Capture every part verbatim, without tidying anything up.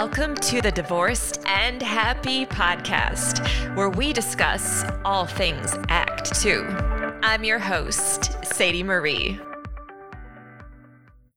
Welcome to the Divorced and Happy Podcast, where we discuss all things Act Two. I'm your host, Sadie Marie.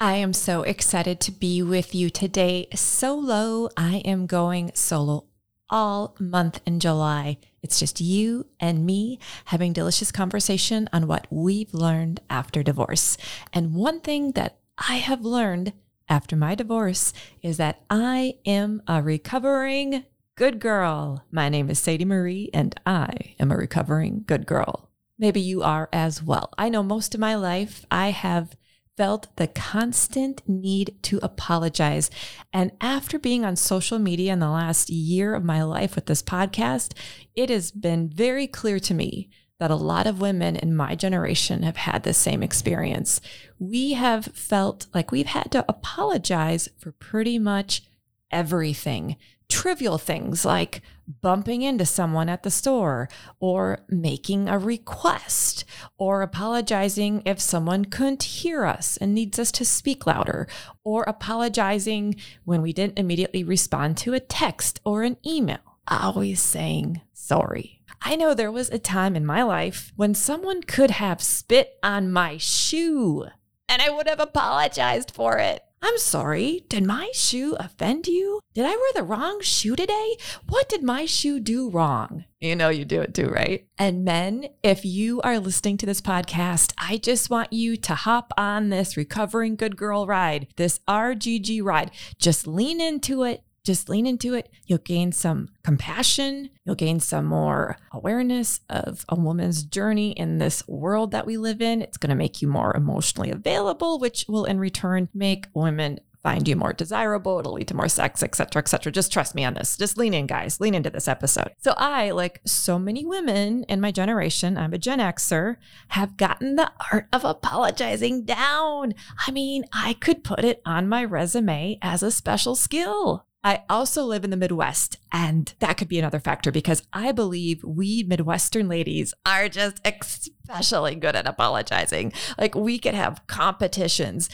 I am so excited to be with you today solo. I am going solo all month in July. It's just you and me having delicious conversation on what we've learned after divorce. And one thing that I have learned after my divorce is that I am a recovering good girl. My name is Sadie Marie, and I am a recovering good girl. Maybe you are as well. I know most of my life I have felt the constant need to apologize. And after being on social media in the last year of my life with this podcast, it has been very clear to me that a lot of women in my generation have had the same experience. We have felt like we've had to apologize for pretty much everything. Trivial things like bumping into someone at the store or making a request or apologizing if someone couldn't hear us and needs us to speak louder, or apologizing when we didn't immediately respond to a text or an email. Always saying sorry. I know there was a time in my life when someone could have spit on my shoe and I would have apologized for it. I'm sorry, did my shoe offend you? Did I wear the wrong shoe today? What did my shoe do wrong? You know you do it too, right? And men, if you are listening to this podcast, I just want you to hop on this recovering good girl ride, this R G G ride. Just lean into it. Just lean into it. You'll gain some compassion. You'll gain some more awareness of a woman's journey in this world that we live in. It's going to make you more emotionally available, which will in return make women find you more desirable. It'll lead to more sex, et cetera, et cetera. Just trust me on this. Just lean in, guys. Lean into this episode. So I, like so many women in my generation, I'm a Gen Xer, have gotten the art of apologizing down. I mean, I could put it on my resume as a special skill. I also live in the Midwest, and that could be another factor because I believe we Midwestern ladies are just especially good at apologizing. Like, we could have competitions,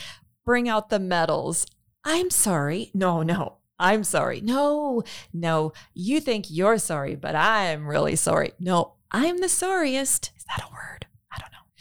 bring out the medals. I'm sorry. No, no. I'm sorry. No, no. You think you're sorry, but I'm really sorry. No, I'm the sorriest. Is that a word? I don't know.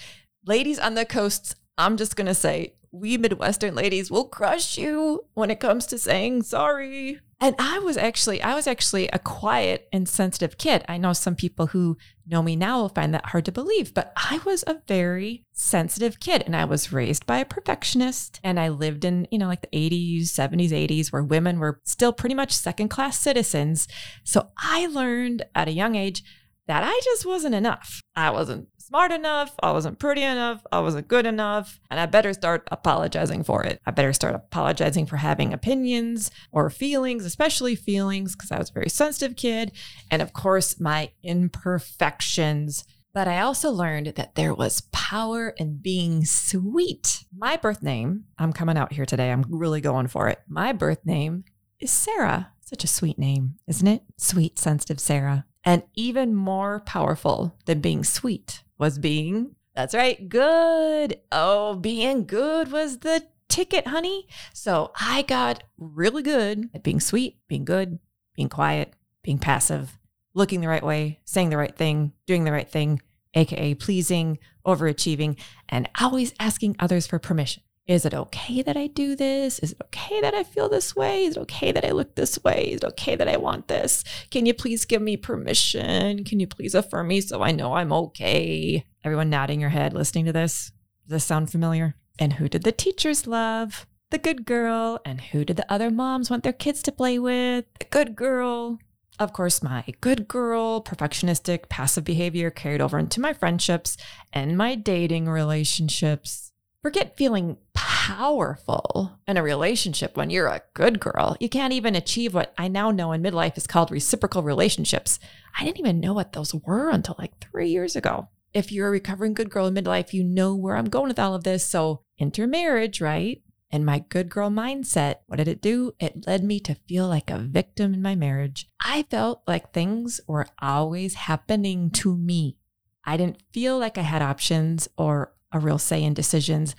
Ladies on the coasts, I'm just going to say, we Midwestern ladies will crush you when it comes to saying sorry. And I was actually, I was actually a quiet and sensitive kid. I know some people who know me now will find that hard to believe, but I was a very sensitive kid, and I was raised by a perfectionist, and I lived in, you know, like the eighties, seventies, eighties, where women were still pretty much second-class citizens. So I learned at a young age that I just wasn't enough. I wasn't smart enough, I wasn't pretty enough, I wasn't good enough, and I better start apologizing for it. I better start apologizing for having opinions or feelings, especially feelings, because I was a very sensitive kid, and of course, my imperfections. But I also learned that there was power in being sweet. My birth name, I'm coming out here today, I'm really going for it. My birth name is Sarah. Such a sweet name, isn't it? Sweet, sensitive Sarah. And even more powerful than being sweet was being, that's right, good. Oh, being good was the ticket, honey. So I got really good at being sweet, being good, being quiet, being passive, looking the right way, saying the right thing, doing the right thing, A K A pleasing, overachieving, and always asking others for permission. Is it okay that I do this? Is it okay that I feel this way? Is it okay that I look this way? Is it okay that I want this? Can you please give me permission? Can you please affirm me so I know I'm okay? Everyone nodding your head listening to this? Does this sound familiar? And who did the teachers love? The good girl. And who did the other moms want their kids to play with? The good girl. Of course, my good girl, perfectionistic, passive behavior carried over into my friendships and my dating relationships. Forget feeling powerful in a relationship when you're a good girl. You can't even achieve what I now know in midlife is called reciprocal relationships. I didn't even know what those were until like three years ago. If you're a recovering good girl in midlife, you know where I'm going with all of this. So intermarriage, right? And my good girl mindset, what did it do? It led me to feel like a victim in my marriage. I felt like things were always happening to me. I didn't feel like I had options or a real say in decisions.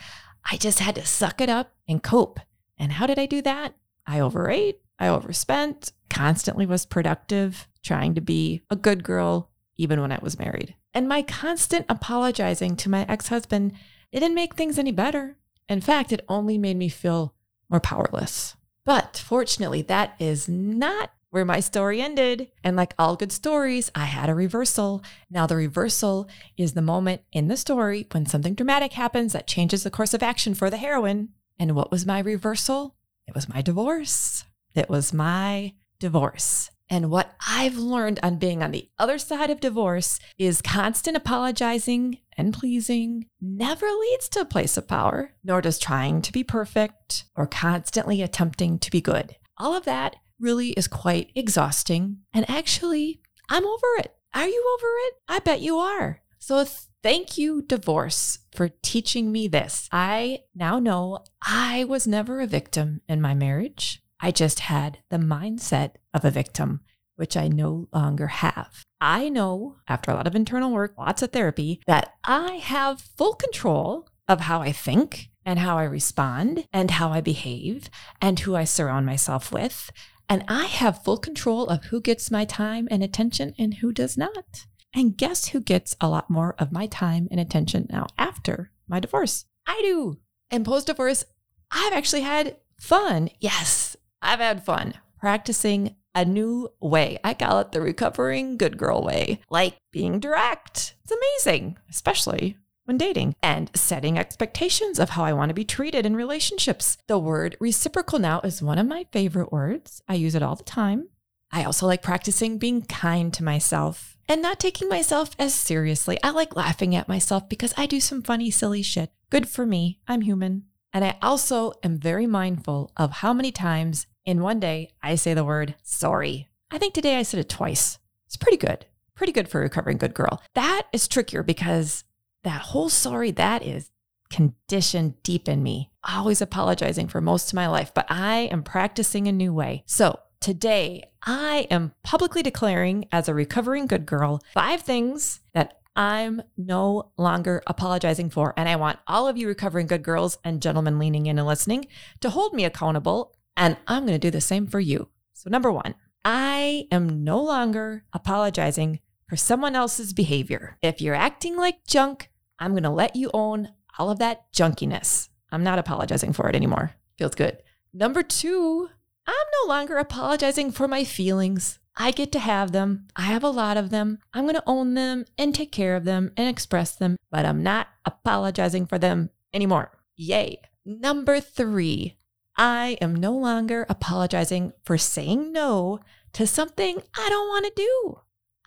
I just had to suck it up and cope. And how did I do that? I overate. I overspent, constantly was productive, trying to be a good girl, even when I was married. And my constant apologizing to my ex-husband, it didn't make things any better. In fact, it only made me feel more powerless. But fortunately, that is not where my story ended. And like all good stories, I had a reversal. Now the reversal is the moment in the story when something dramatic happens that changes the course of action for the heroine. And what was my reversal? It was my divorce. It was my divorce. And what I've learned on being on the other side of divorce is constant apologizing and pleasing never leads to a place of power, nor does trying to be perfect or constantly attempting to be good. All of that really is quite exhausting. And actually, I'm over it. Are you over it? I bet you are. So thank you, divorce, for teaching me this. I now know I was never a victim in my marriage. I just had the mindset of a victim, which I no longer have. I know after a lot of internal work, lots of therapy, that I have full control of how I think and how I respond and how I behave and who I surround myself with. And I have full control of who gets my time and attention and who does not. And guess who gets a lot more of my time and attention now after my divorce? I do. And post-divorce, I've actually had fun. Yes. I've had fun practicing a new way. I call it the recovering good girl way, like being direct. It's amazing, especially when dating, and setting expectations of how I want to be treated in relationships. The word reciprocal now is one of my favorite words. I use it all the time. I also like practicing being kind to myself and not taking myself as seriously. I like laughing at myself because I do some funny, silly shit. Good for me. I'm human. And I also am very mindful of how many times in one day, I say the word sorry. I think today I said it twice. It's pretty good. Pretty good for recovering good girl. That is trickier because that whole sorry, that is conditioned deep in me. Always apologizing for most of my life, but I am practicing a new way. So today I am publicly declaring as a recovering good girl, five things that I'm no longer apologizing for. And I want all of you recovering good girls and gentlemen leaning in and listening to hold me accountable. And I'm going to do the same for you. So number one, I am no longer apologizing for someone else's behavior. If you're acting like junk, I'm going to let you own all of that junkiness. I'm not apologizing for it anymore. Feels good. Number two, I'm no longer apologizing for my feelings. I get to have them. I have a lot of them. I'm going to own them and take care of them and express them, but I'm not apologizing for them anymore. Yay. Number three, I am no longer apologizing for saying no to something I don't want to do.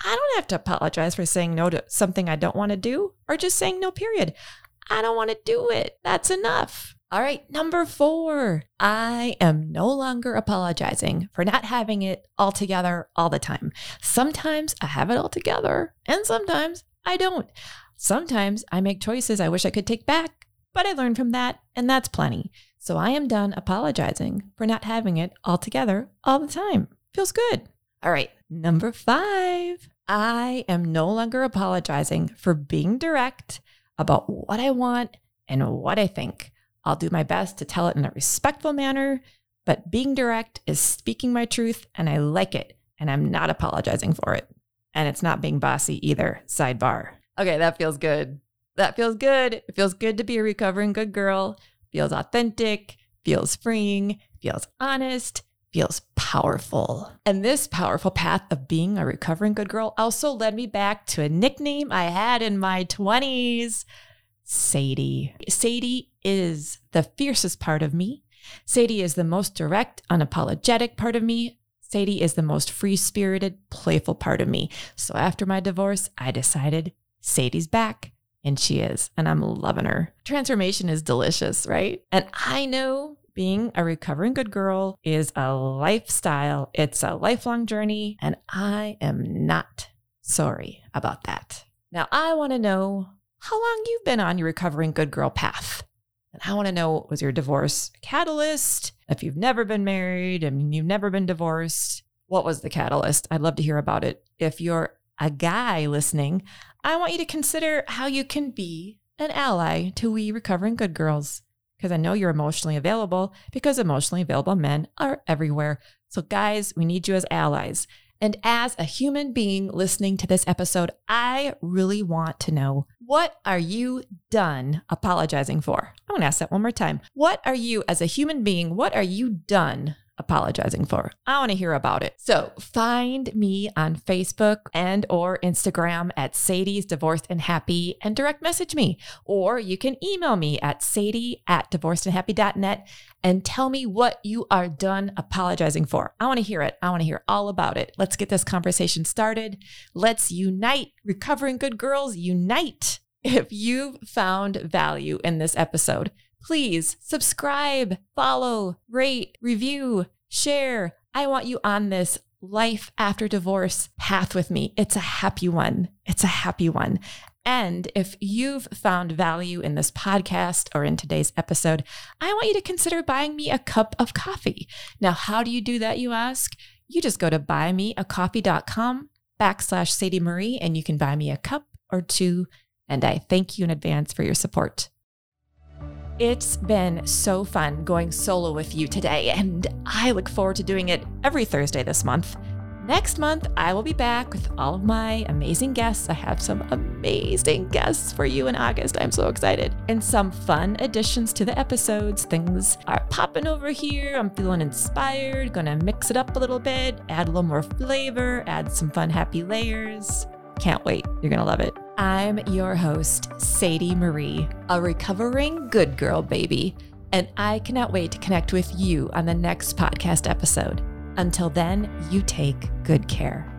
I don't have to apologize for saying no to something I don't want to do, or just saying no, period. I don't want to do it. That's enough. All right. Number four, I am no longer apologizing for not having it all together all the time. Sometimes I have it all together and sometimes I don't. Sometimes I make choices I wish I could take back, but I learn from that and that's plenty. So I am done apologizing for not having it all together all the time. Feels good. All right. Number five, I am no longer apologizing for being direct about what I want and what I think. I'll do my best to tell it in a respectful manner, but being direct is speaking my truth and I like it and I'm not apologizing for it. And it's not being bossy either. Sidebar. Okay. That feels good. That feels good. It feels good to be a recovering good girl. Feels authentic, feels freeing, feels honest, feels powerful. And this powerful path of being a recovering good girl also led me back to a nickname I had in my twenties, Sadie. Sadie is the fiercest part of me. Sadie is the most direct, unapologetic part of me. Sadie is the most free-spirited, playful part of me. So after my divorce, I decided Sadie's back. And she is, and I'm loving her. Transformation is delicious, right? And I know being a recovering good girl is a lifestyle. It's a lifelong journey, and I am not sorry about that. Now, I want to know how long you've been on your recovering good girl path. And I want to know, was your divorce a catalyst? If you've never been married and you've never been divorced, what was the catalyst? I'd love to hear about it. If you're a guy listening, I want you to consider how you can be an ally to we recovering good girls, because I know you're emotionally available because emotionally available men are everywhere. So guys, we need you as allies. And as a human being listening to this episode, I really want to know, what are you done apologizing for? I'm going to ask that one more time. What are you, as a human being, what are you done apologizing for? I want to hear about it. So find me on Facebook and or Instagram at Sadie's Divorced and Happy and direct message me, or you can email me at Sadie at divorced and happy dot net and tell me what you are done apologizing for. I want to hear it. I want to hear all about it. Let's get this conversation started. Let's unite. Recovering good girls, unite. If you've found value in this episode, please subscribe, follow, rate, review, share. I want you on this life after divorce path with me. It's a happy one. It's a happy one. And if you've found value in this podcast or in today's episode, I want you to consider buying me a cup of coffee. Now, how do you do that, you ask? You just go to buymeacoffee.com backslash Sadie Marie, and you can buy me a cup or two. And I thank you in advance for your support. It's been so fun going solo with you today, and I look forward to doing it every Thursday this month. Next month, I will be back with all of my amazing guests. I have some amazing guests for you in August. I'm so excited. And some fun additions to the episodes. Things are popping over here. I'm feeling inspired. Gonna mix it up a little bit, add a little more flavor, add some fun, happy layers. Can't wait. You're gonna love it. I'm your host, Sadie Marie, a recovering good girl baby, and I cannot wait to connect with you on the next podcast episode. Until then, you take good care.